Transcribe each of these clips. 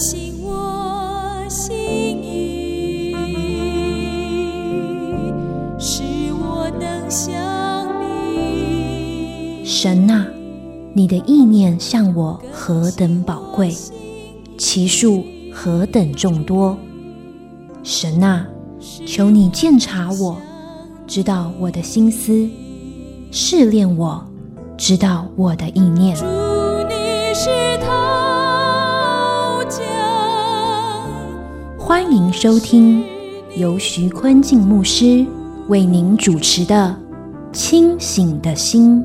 醒我心意，使我能想你。神啊，你的意念向我何等宝贵，其数何等众多。神啊，求你鉴察我，知道我的心思，试炼我，知道我的意念。主，你是陶匠。欢迎收听由徐坤静牧师为您主持的《清醒的心》。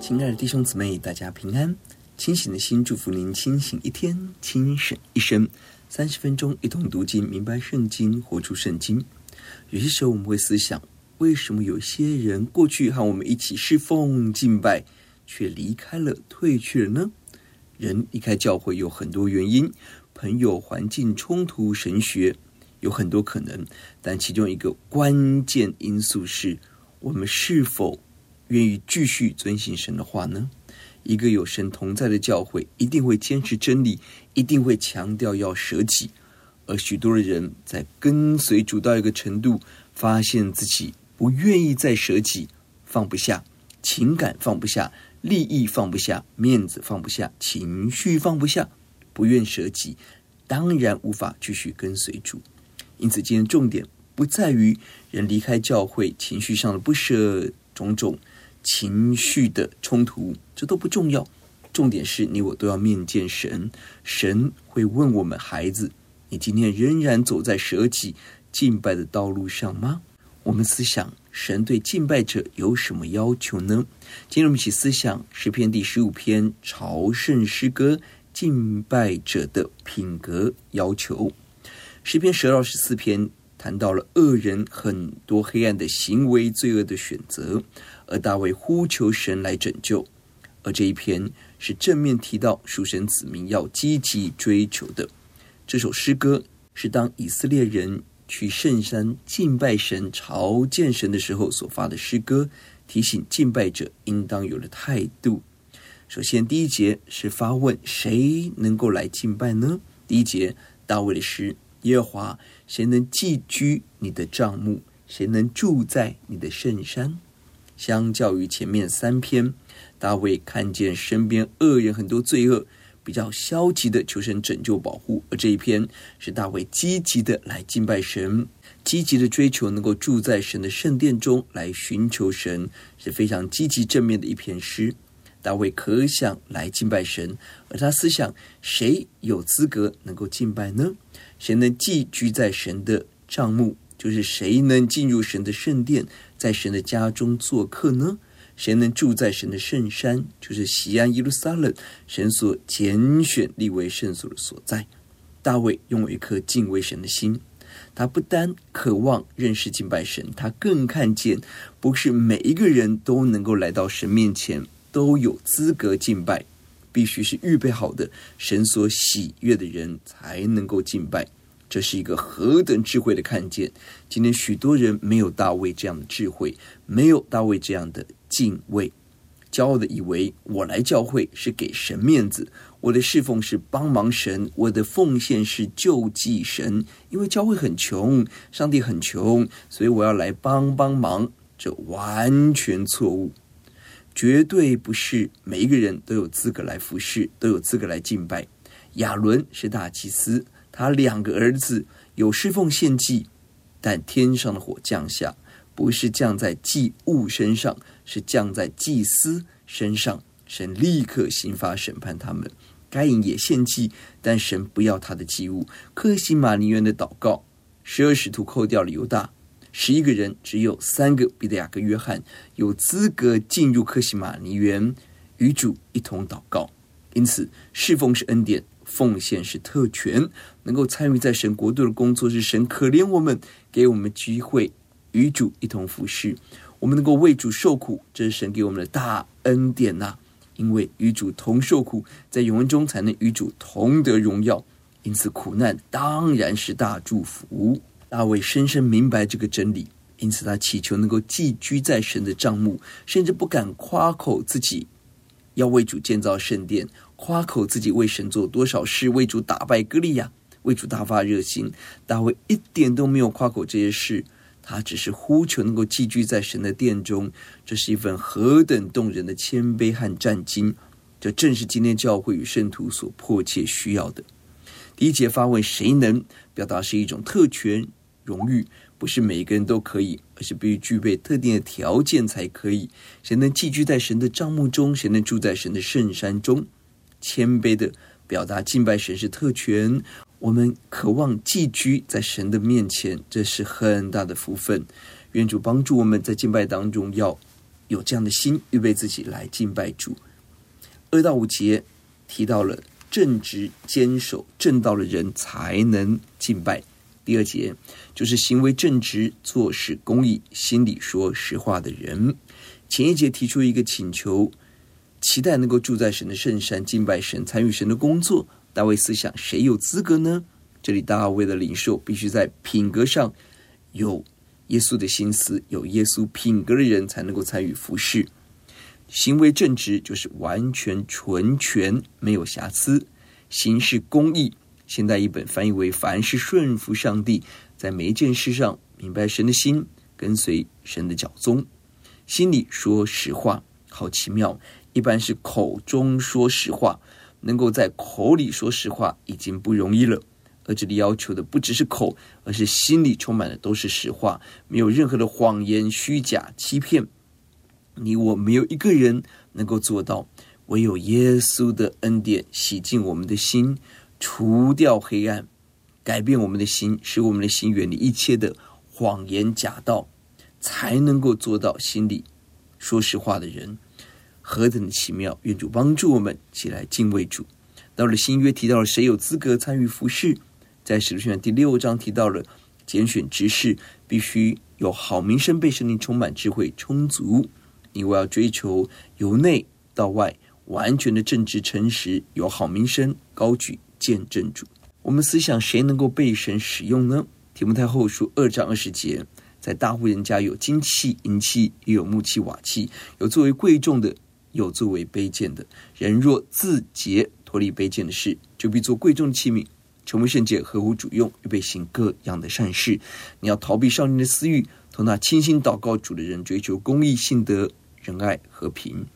亲爱的弟兄姊妹，大家平安。清醒的心祝福您，清醒一天，清醒一生。30分钟一同读经，明白圣经，活出圣经。有些时候我们会思想，为什么有些人过去和我们一起侍奉敬拜，却离开了，退去了呢？人离开教会有很多原因，朋友、环境、冲突、神学，有很多可能，但其中一个关键因素是我们是否愿意继续遵行神的话呢？一个有神同在的教会一定会坚持真理，一定会强调要舍己。而许多的人在跟随主到一个程度，发现自己不愿意再舍己，放不下，情感放不下，利益放不下，面子放不下，情绪放不下，不愿舍己，当然无法继续跟随主。因此今天重点不在于人离开教会情绪上的不舍，种种情绪的冲突，这都不重要，重点是你我都要面见神。神会问我们，孩子，你今天仍然走在舍己敬拜的道路上吗？我们思想神对敬拜者有什么要求呢？今天我们一起思想诗篇第15篇朝圣诗歌，敬拜者的品格要求。诗篇12到14篇谈到了恶人很多黑暗的行为，罪恶的选择，而大卫呼求神来拯救。而这一篇是正面提到属神子民要积极追求的。这首诗歌是当以色列人去圣山敬拜神、朝见神的时候所发的诗歌，提醒敬拜者应当有的态度。首先第一节是发问，谁能够来敬拜呢？第一节大卫的诗，耶和华，谁能寄居你的帐幕？谁能住在你的圣山？相较于前面3篇，大卫看见身边恶人很多罪恶，比较消极的求神拯救保护。而这一篇是大卫积极的来敬拜神，积极的追求能够住在神的圣殿中来寻求神，是非常积极正面的一篇诗。大卫可想来敬拜神，而他思想，谁有资格能够敬拜呢？谁能寄居在神的帐幕，就是谁能进入神的圣殿，在神的家中做客呢？谁能住在神的圣山，就是西安耶路撒冷，神所拣选立为圣所的所在。大卫拥有一颗敬畏神的心，他不单渴望认识敬拜神，他更看见不是每一个人都能够来到神面前，都有资格敬拜，必须是预备好的，神所喜悦的人才能够敬拜。这是一个何等智慧的看见！今天许多人没有大卫这样的智慧，没有大卫这样的敬畏，骄傲的以为我来教会是给神面子，我的侍奉是帮忙神，我的奉献是救济神，因为教会很穷，上帝很穷，所以我要来帮忙。这完全错误，绝对不是每一个人都有资格来服侍，都有资格来敬拜。亚伦是大祭司，他2个儿子有侍奉献祭，但天上的火降下，不是降在祭物身上，是降在祭司身上，神立刻刑罚审判他们。该隐也献祭，但神不要他的祭物。客西马尼园的祷告，12使徒扣掉了犹大，11个人只有3个，彼得、雅各、约翰有资格进入客西马尼园与主一同祷告。因此侍奉是恩典，奉献是特权，能够参与在神国度的工作是神可怜我们，给我们机会与主一同服侍。我们能够为主受苦，这是神给我们的大恩典啊！因为与主同受苦，在永恒中才能与主同得荣耀，因此苦难当然是大祝福。大卫深深明白这个真理，因此他祈求能够寄居在神的帐幕，甚至不敢夸口自己要为主建造圣殿，夸口自己为神做多少事，为主打败歌利亚，为主大发热心。大卫一点都没有夸口这些事，他只是呼求能够寄居在神的殿中。这是一份何等动人的谦卑和战兢，这正是今天教会与圣徒所迫切需要的。第一节发问谁能，表达是一种特权荣誉，不是每个人都可以，而是必须具备特定的条件才可以。谁能寄居在神的帐幕中，谁能住在神的圣山中。谦卑的表达敬拜神是特权，我们渴望寄居在神的面前，这是很大的福分。愿主帮助我们在敬拜当中要有这样的心，预备自己来敬拜主。2到5节提到了正直坚守正道的人才能敬拜。第2节就是行为正直，做事公义，心里说实话的人。前1节提出一个请求，期待能够住在神的圣山，敬拜神，参与神的工作。大卫思想谁有资格呢？这里大卫的领袖必须在品格上有耶稣的心思，有耶稣品格的人才能够参与服事。行为正直就是完全纯全，没有瑕疵。行事公义，现代译本翻译为凡事顺服上帝，在每一件事上明白神的心，跟随神的脚踪。心里说实话，好奇妙，一般是口中说实话，能够在口里说实话已经不容易了，而这里要求的不只是口，而是心里充满的都是实话，没有任何的谎言、虚假、欺骗。你我没有一个人能够做到，唯有耶稣的恩典洗净我们的心，除掉黑暗，改变我们的心，使我们的心远离一切的谎言假道，才能够做到心里说实话的人。何等的奇妙，愿主帮助我们起来敬畏主。到了新约提到了谁有资格参与服事，在使徒行传第6章提到了拣选执事必须有好名声，被圣灵充满，智慧充足。你我要追求由内到外完全的正直诚实，有好名声，高举见证主。我们思想谁能够被神使用呢？提摩太后书2章20节，在大户人家有金器银器，也有木器瓦器，有作为贵重的，有作为卑贱的。人若自洁，脱离卑贱的事，就必做贵重的器皿，成为圣洁，合乎主用，预备行各样的善事。你要逃避少年的私欲，同那清心祷告主的人追求公义、信德、仁爱、和平。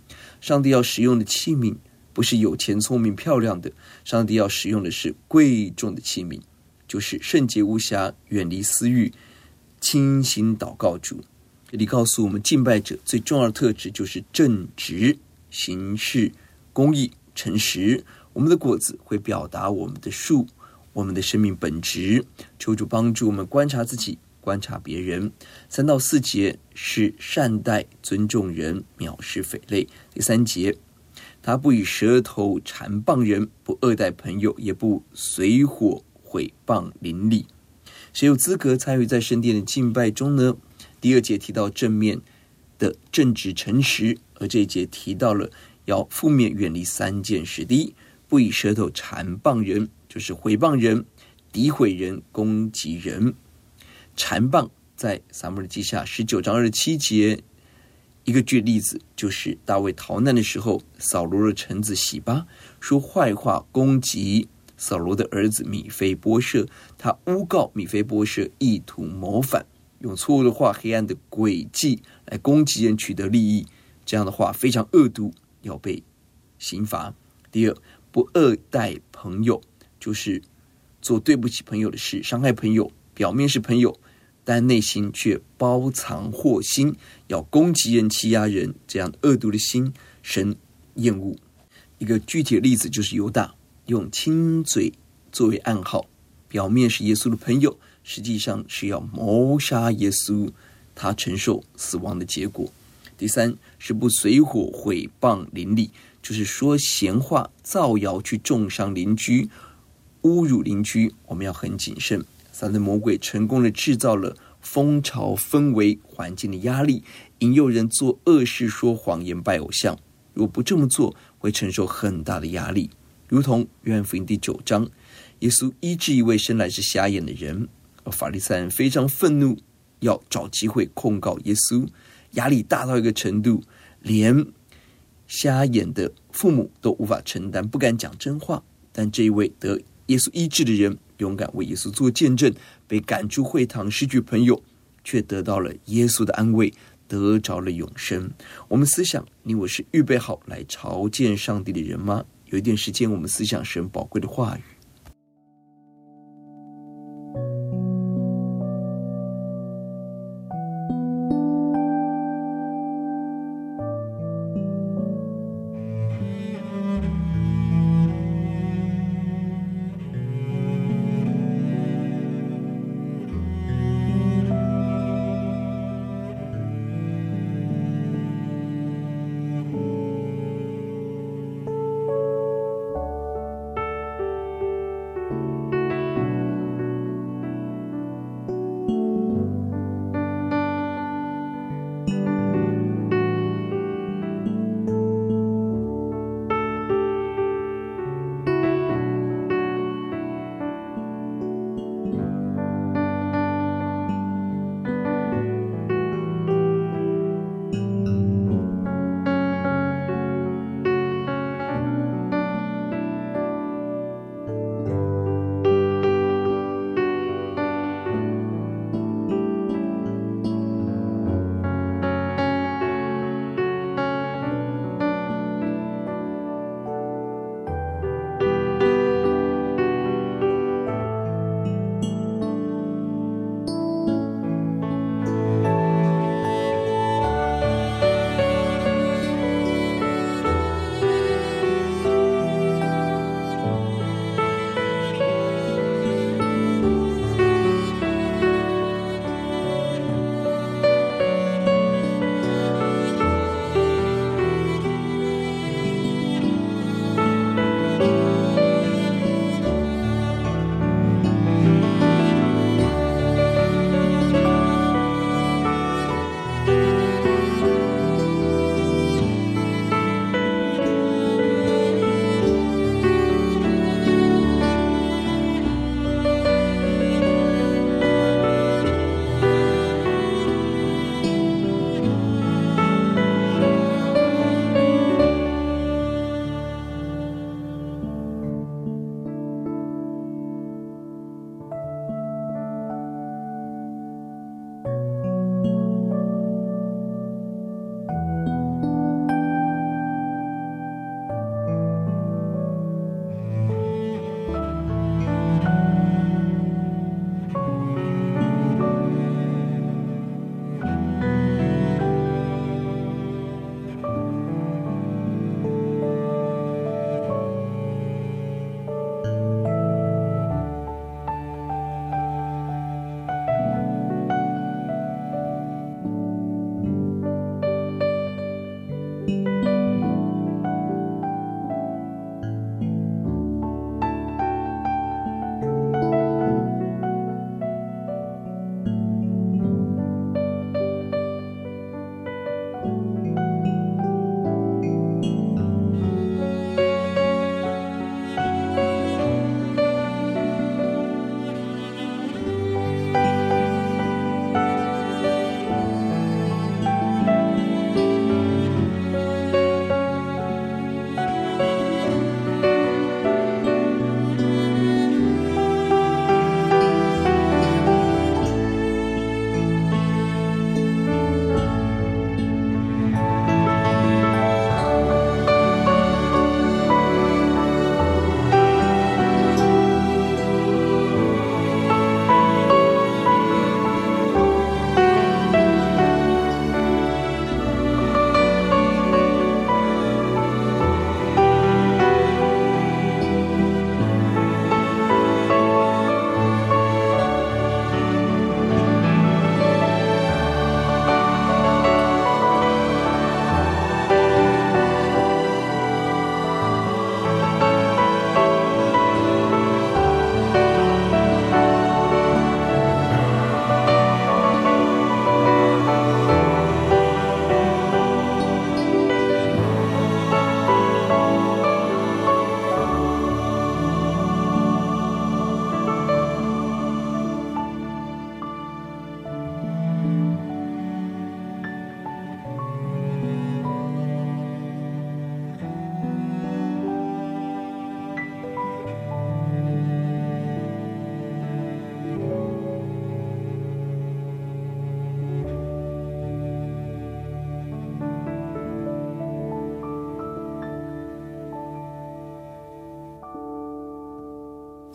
上帝要使用的器皿不是有钱、聪明、漂亮的，上帝要使用的是贵重的器皿，就是圣洁无瑕，远离私欲，清心祷告主。这里告诉我们敬拜者最重要的特质就是正直、行事公义、诚实。我们的果子会表达我们的树，我们的生命本质。求主帮助我们观察自己，观察别人。3到4节是善待、尊重人，藐视匪类。第3节他不以舌头谗谤人，不恶待朋友，也不随火毁谤邻里。谁有资格参与在圣殿的敬拜中呢？第2节提到正面的正直诚实，而这一节提到了要负面远离3件事。第一，不以舌头谗谤人，就是毁谤人、诋毁人、攻击人。谗谤在撒母耳记下19章27节一个举例子，就是大卫逃难的时候，扫罗的臣子洗巴说坏话攻击扫罗的儿子米非波设，他诬告米非波设意图谋反，用错误的话、黑暗的诡计来攻击人，取得利益。这样的话非常恶毒，要被刑罚。第2，不恶待朋友，就是做对不起朋友的事，伤害朋友，表面是朋友，但内心却包藏祸心，要攻击人、欺压人，这样恶毒的心神厌恶。一个具体的例子就是犹大用亲嘴作为暗号，表面是耶稣的朋友，实际上是要谋杀耶稣，他承受死亡的结果。第3是不随火毁谤邻里，就是说闲话、造谣去重伤邻居、侮辱邻居，我们要很谨慎。撒旦魔鬼成功地制造了风潮、氛围、环境的压力，引诱人做恶事、说谎言、拜偶像。如果不这么做，会承受很大的压力。如同约翰福音第9章，耶稣医治一位生来是瞎眼的人，法利赛人非常愤怒，要找机会控告耶稣，压力大到一个程度，连瞎眼的父母都无法承担，不敢讲真话。但这一位得耶稣医治的人，勇敢为耶稣做见证，被赶出会堂，失去朋友，却得到了耶稣的安慰，得着了永生。我们思想，你我是预备好来朝见上帝的人吗？有一段时间，我们思想神宝贵的话语。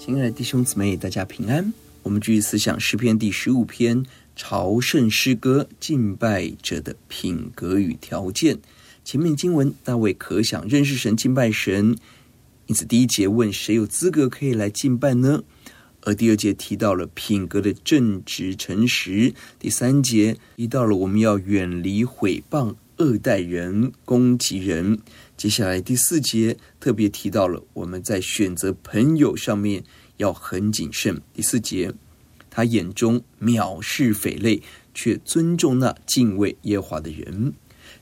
亲爱的弟兄姊妹，大家平安。我们继续思想诗篇第15篇，朝圣诗歌，敬拜者的品格与条件。前面经文，大卫可想认识神、敬拜神，因此第一节问谁有资格可以来敬拜呢？而第二节提到了品格的正直诚实，第三节提到了我们要远离毁谤、恶待人、攻击人。接下来第四节特别提到了我们在选择朋友上面要很谨慎。第四节，他眼中藐视匪类，却尊重那敬畏耶和华的人。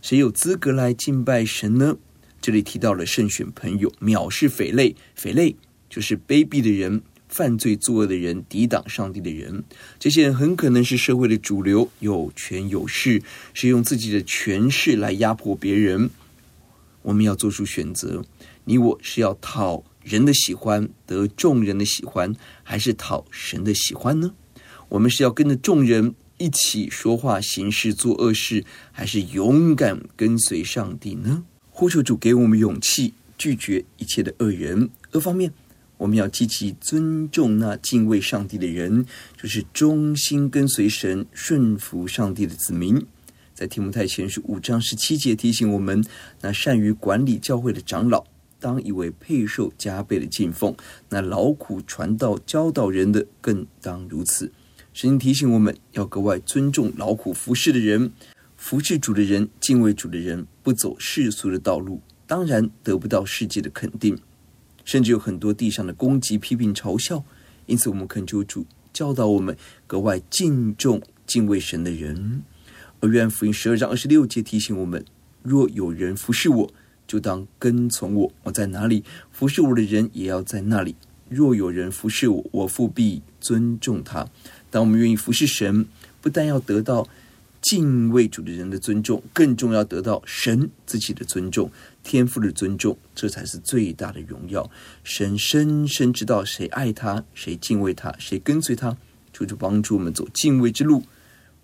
谁有资格来敬拜神呢？这里提到了慎选朋友，藐视匪类，匪类就是卑鄙的人、犯罪作恶的人、抵挡上帝的人。这些人很可能是社会的主流，有权有势，是用自己的权势来压迫别人。我们要做出选择，你我是要讨人的喜欢，得众人的喜欢，还是讨神的喜欢呢？我们是要跟着众人一起说话、行事、做恶事，还是勇敢跟随上帝呢？呼求主给我们勇气，拒绝一切的恶人。二方面，我们要积极尊重那敬畏上帝的人，就是忠心跟随神、顺服上帝的子民。在提摩太前书5章17节提醒我们，那善于管理教会的长老，当以为配受加倍的敬奉；那劳苦传道、教导人的，更当如此。圣经提醒我们要格外尊重劳苦服侍的人，服侍主的人、敬畏主的人，不走世俗的道路，当然得不到世界的肯定，甚至有很多地上的攻击、批评、嘲笑。因此我们恳求主教导我们格外敬重敬畏神的人。而约翰福音12章26节提醒我们，若有人服侍我，就当跟从我，我在哪里，服侍我的人也要在那里。若有人服侍我，我父必尊重他。当我们愿意服侍神，不但要得到敬畏主的人的尊重，更重要得到神自己的尊重、天父的尊重，这才是最大的荣耀。神深深知道谁爱他，谁敬畏他，谁跟随他。求主帮助我们走敬畏之路，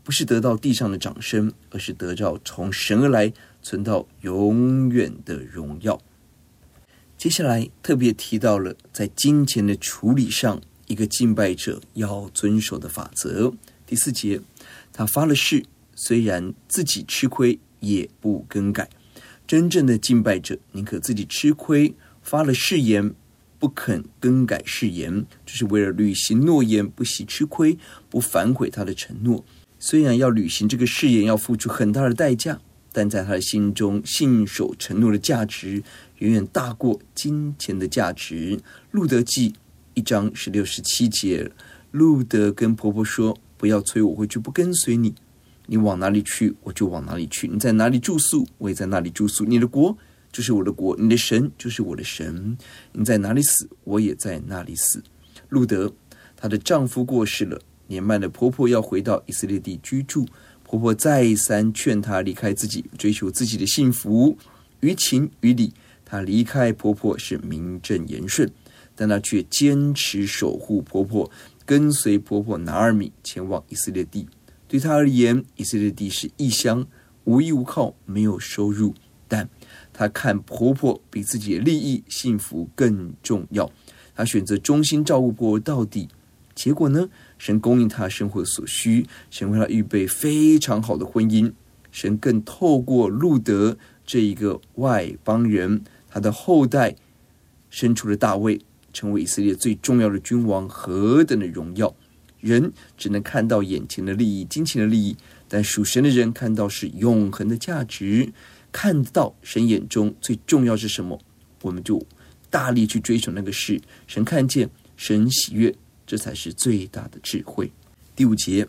不是得到地上的掌声，而是得到从神而来、存到永远的荣耀。接下来特别提到了在金钱的处理上，一个敬拜者要遵守的法则。第四节，他发了誓，虽然自己吃亏也不更改。真正的敬拜者宁可自己吃亏，发了誓言不肯更改誓言，就是为了履行诺言，不惜吃亏，不反悔他的承诺。虽然要履行这个誓言要付出很大的代价，但在他的心中，信守承诺的价值远远大过金钱的价值。路德记1章16-17节，路德跟婆婆说，不要催我回去，不跟随你，你往哪里去，我就往哪里去；你在哪里住宿，我也在哪里住宿；你的国就是我的国，你的神就是我的神；你在哪里死，我也在哪里死。路德，她的丈夫过世了，年迈的婆婆要回到以色列地居住，婆婆再三劝她离开自己，追求自己的幸福。于情于理，她离开婆婆是名正言顺，但她却坚持守护婆婆，跟随婆婆拿俄米前往以色列地。对他而言，以色列地是异乡，无依无靠，没有收入，但他看婆婆比自己的利益、幸福更重要，他选择忠心照顾婆婆到底。结果呢，神供应他生活所需，神为他预备非常好的婚姻。神更透过路德这一个外邦人，他的后代生出了大卫，成为以色列最重要的君王，何等的荣耀！人只能看到眼前的利益、金钱的利益，但属神的人看到是永恒的价值，看到神眼中最重要是什么，我们就大力去追求那个事。神看见，神喜悦，这才是最大的智慧。第五节，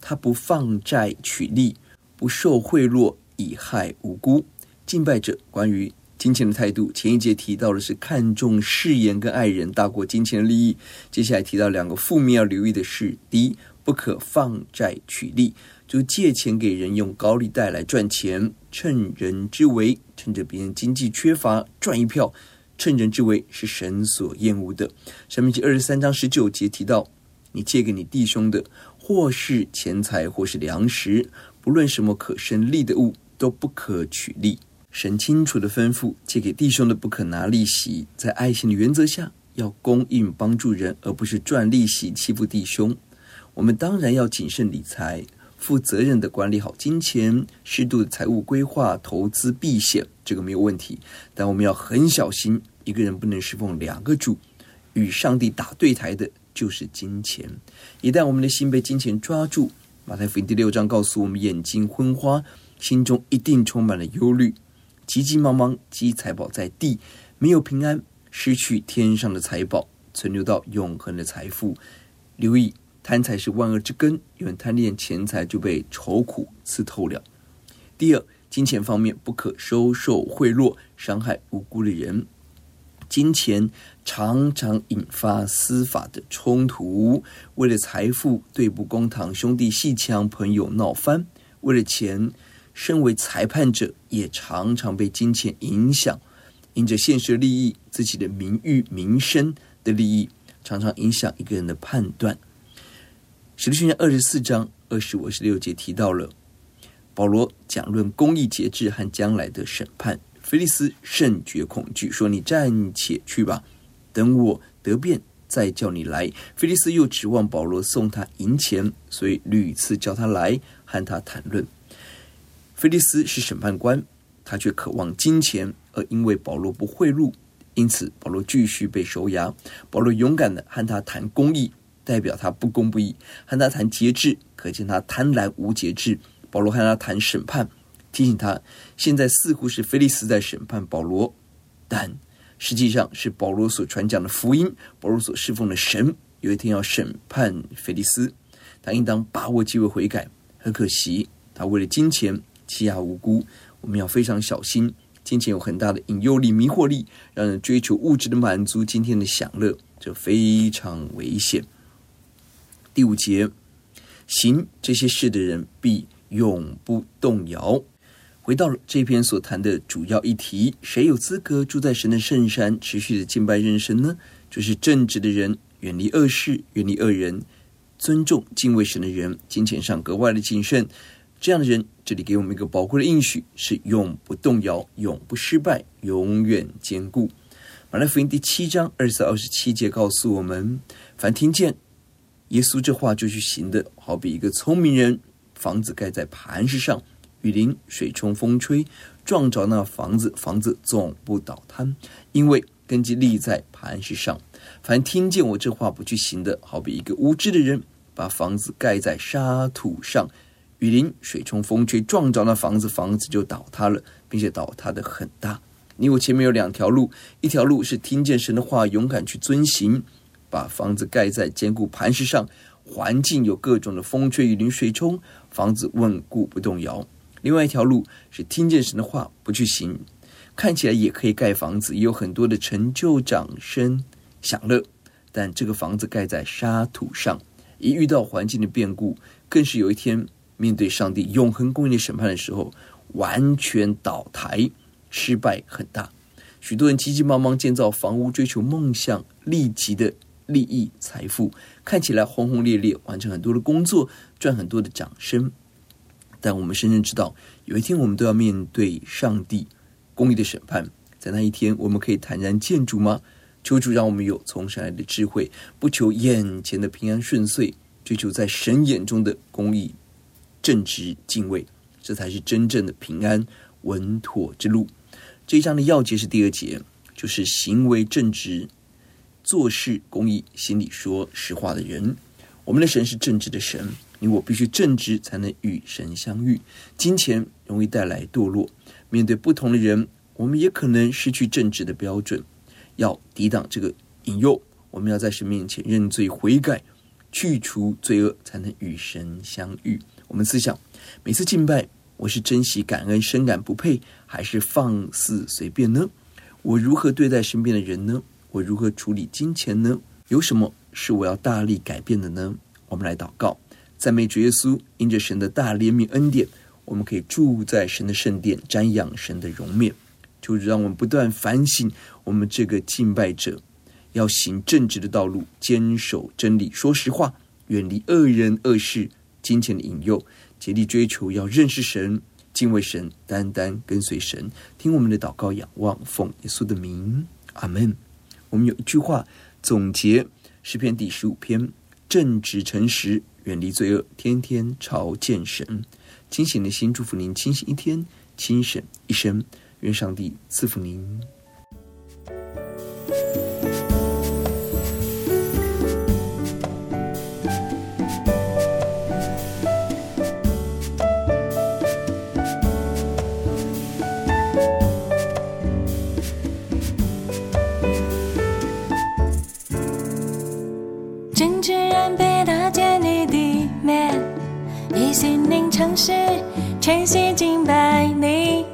他不放债取利，不受贿赂以害无辜。敬拜者关于金钱的态度，前一节提到的是看重誓言跟爱人大过金钱的利益。接下来提到两个负面要留意的事：第一，不可放债取利，就是借钱给人用高利贷来赚钱，趁人之危，趁着别人经济缺乏赚一票，趁人之危是神所厌恶的。申命记23章19节提到，你借给你弟兄的，或是钱财，或是粮食，不论什么可生利的物，都不可取利。神清楚的吩咐，借给弟兄的不可拿利息。在爱心的原则下，要供应帮助人，而不是赚利息欺负弟兄。我们当然要谨慎理财，负责任的管理好金钱，适度的财务规划、投资避险，这个没有问题。但我们要很小心，一个人不能侍奉两个主。与上帝打对台的就是金钱。一旦我们的心被金钱抓住，马太福音第6章告诉我们，眼睛昏花，心中一定充满了忧虑，急急忙忙积财宝在地，没有平安，失去天上的财宝，存留到永恒的财富。留意，贪财是万恶之根，有人贪恋钱财就被愁苦刺透了。第二，金钱方面不可收受贿赂，伤害无辜的人。金钱常常引发司法的冲突，为了财富对簿公堂，兄弟戏腔，朋友闹翻。为了钱，身为裁判者也常常被金钱影响，因着现实利益，自己的名誉名声的利益常常影响一个人的判断。使徒行传24章25-26节提到了保罗讲论公义节制和将来的审判。腓力斯甚觉恐惧，说，你暂且去吧，等我得便再叫你来。腓力斯又指望保罗送他银钱，所以屡次叫他来和他谈论。腓力斯是审判官，他却渴望金钱，而因为保罗不贿赂，因此保罗继续被收押。保罗勇敢地和他谈公义，代表他不公不义；和他谈节制，可见他贪婪无节制。保罗和他谈审判，提醒他现在似乎是腓力斯在审判保罗，但实际上是保罗所传讲的福音，保罗所侍奉的神有一天要审判腓力斯，他应当把握机会悔改。很可惜，他为了金钱欺压无辜。我们要非常小心，金钱有很大的引诱力、迷惑力，让人追求物质的满足、今天的享乐，这非常危险。第5节，行这些事的人必永不动摇。回到了这篇所谈的主要议题，谁有资格住在神的圣山，持续的敬拜认神呢？就是正直的人，远离恶事，远离恶人，尊重敬畏神的人，金钱上格外的谨慎。这样的人，这里给我们一个宝贵的应许，是永不动摇，永不失败，永远坚固。马太福音第7章24-27节告诉我们，凡听见耶稣这话就去行的，好比一个聪明人，房子盖在磐石上，雨淋、水冲、风吹，撞着那房子，房子总不倒塌，因为根基立在磐石上。凡听见我这话不去行的，好比一个无知的人，把房子盖在沙土上，雨淋、水冲、风吹，撞着那房子，房子就倒塌了，并且倒塌的很大。你我前面有2条路，一条路是听见神的话，勇敢去遵行，把房子盖在坚固磐石上，环境有各种的风吹雨淋水冲，房子稳固不动摇。另外一条路是听见神的话不去行，看起来也可以盖房子，也有很多的成就、掌声、享乐，但这个房子盖在沙土上，一遇到环境的变故，更是有一天面对上帝永恒公义的审判的时候，完全倒台，失败很大。许多人急急忙忙建造房屋，追求梦想、立即的利益、财富，看起来轰轰烈烈，完成很多的工作，赚很多的掌声，但我们深深知道，有一天我们都要面对上帝公义的审判。在那一天，我们可以坦然见主吗？求主让我们有从神来的智慧，不求眼前的平安顺遂，追求在神眼中的公义、正直、敬畏，这才是真正的平安稳妥之路。这一章的要节是第2节，就是行为正直、做事公义、心里说实话的人。我们的神是正直的神，你我必须正直才能与神相遇。金钱容易带来堕落，面对不同的人，我们也可能失去正直的标准。要抵挡这个引诱，我们要在神面前认罪悔改，去除罪恶，才能与神相遇。我们思想，每次敬拜，我是珍惜感恩、深感不配，还是放肆随便呢？我如何对待身边的人呢？我如何处理金钱呢？有什么是我要大力改变的呢？我们来祷告，赞美主耶稣，因着神的大怜悯恩典，我们可以住在神的圣殿，瞻仰神的容面。求主让我们不断反省，我们这个敬拜者要行正直的道路，坚守真理，说实话，远离恶人恶事、金钱的引诱，竭力追求要认识神、敬畏神，单单跟随神。听我们的祷告，仰望，奉耶稣的名，阿们。我们有一句话总结诗篇第15篇，正直诚实，远离罪恶，天天朝见神。清醒的心，祝福您清醒一天，清醒一生。愿上帝赐福您。正直人被他建立地面，以心灵诚实，全心敬拜你。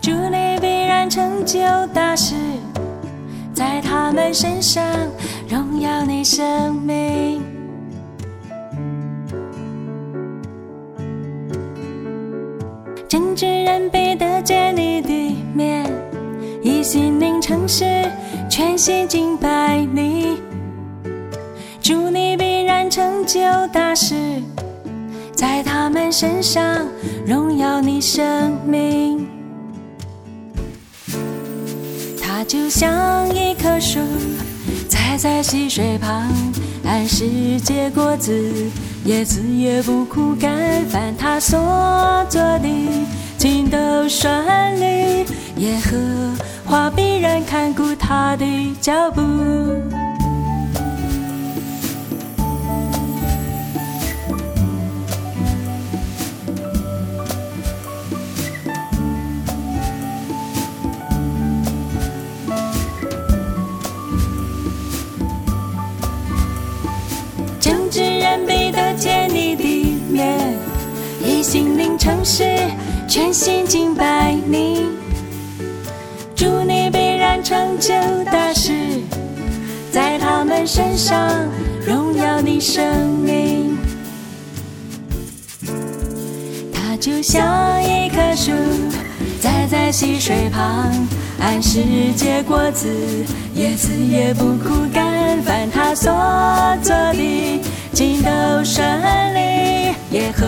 主你必然成就大事，在他们身上荣耀你生命。正直人必得见你的面，以心灵诚实，全心敬拜你。主你必然成就大事，在他们身上荣耀你生命。他就像一棵树，栽在溪水旁，按时结果子，叶子也不枯干。凡他所做的，尽都顺利。耶和华必然看顾他的脚步。心灵诚实，全心敬拜你。主你必然成就大事，在他们身上荣耀你生命。他就像一棵树，栽在溪水旁，按时结果子，叶子也不枯干。凡他所做的，尽都顺利。耶和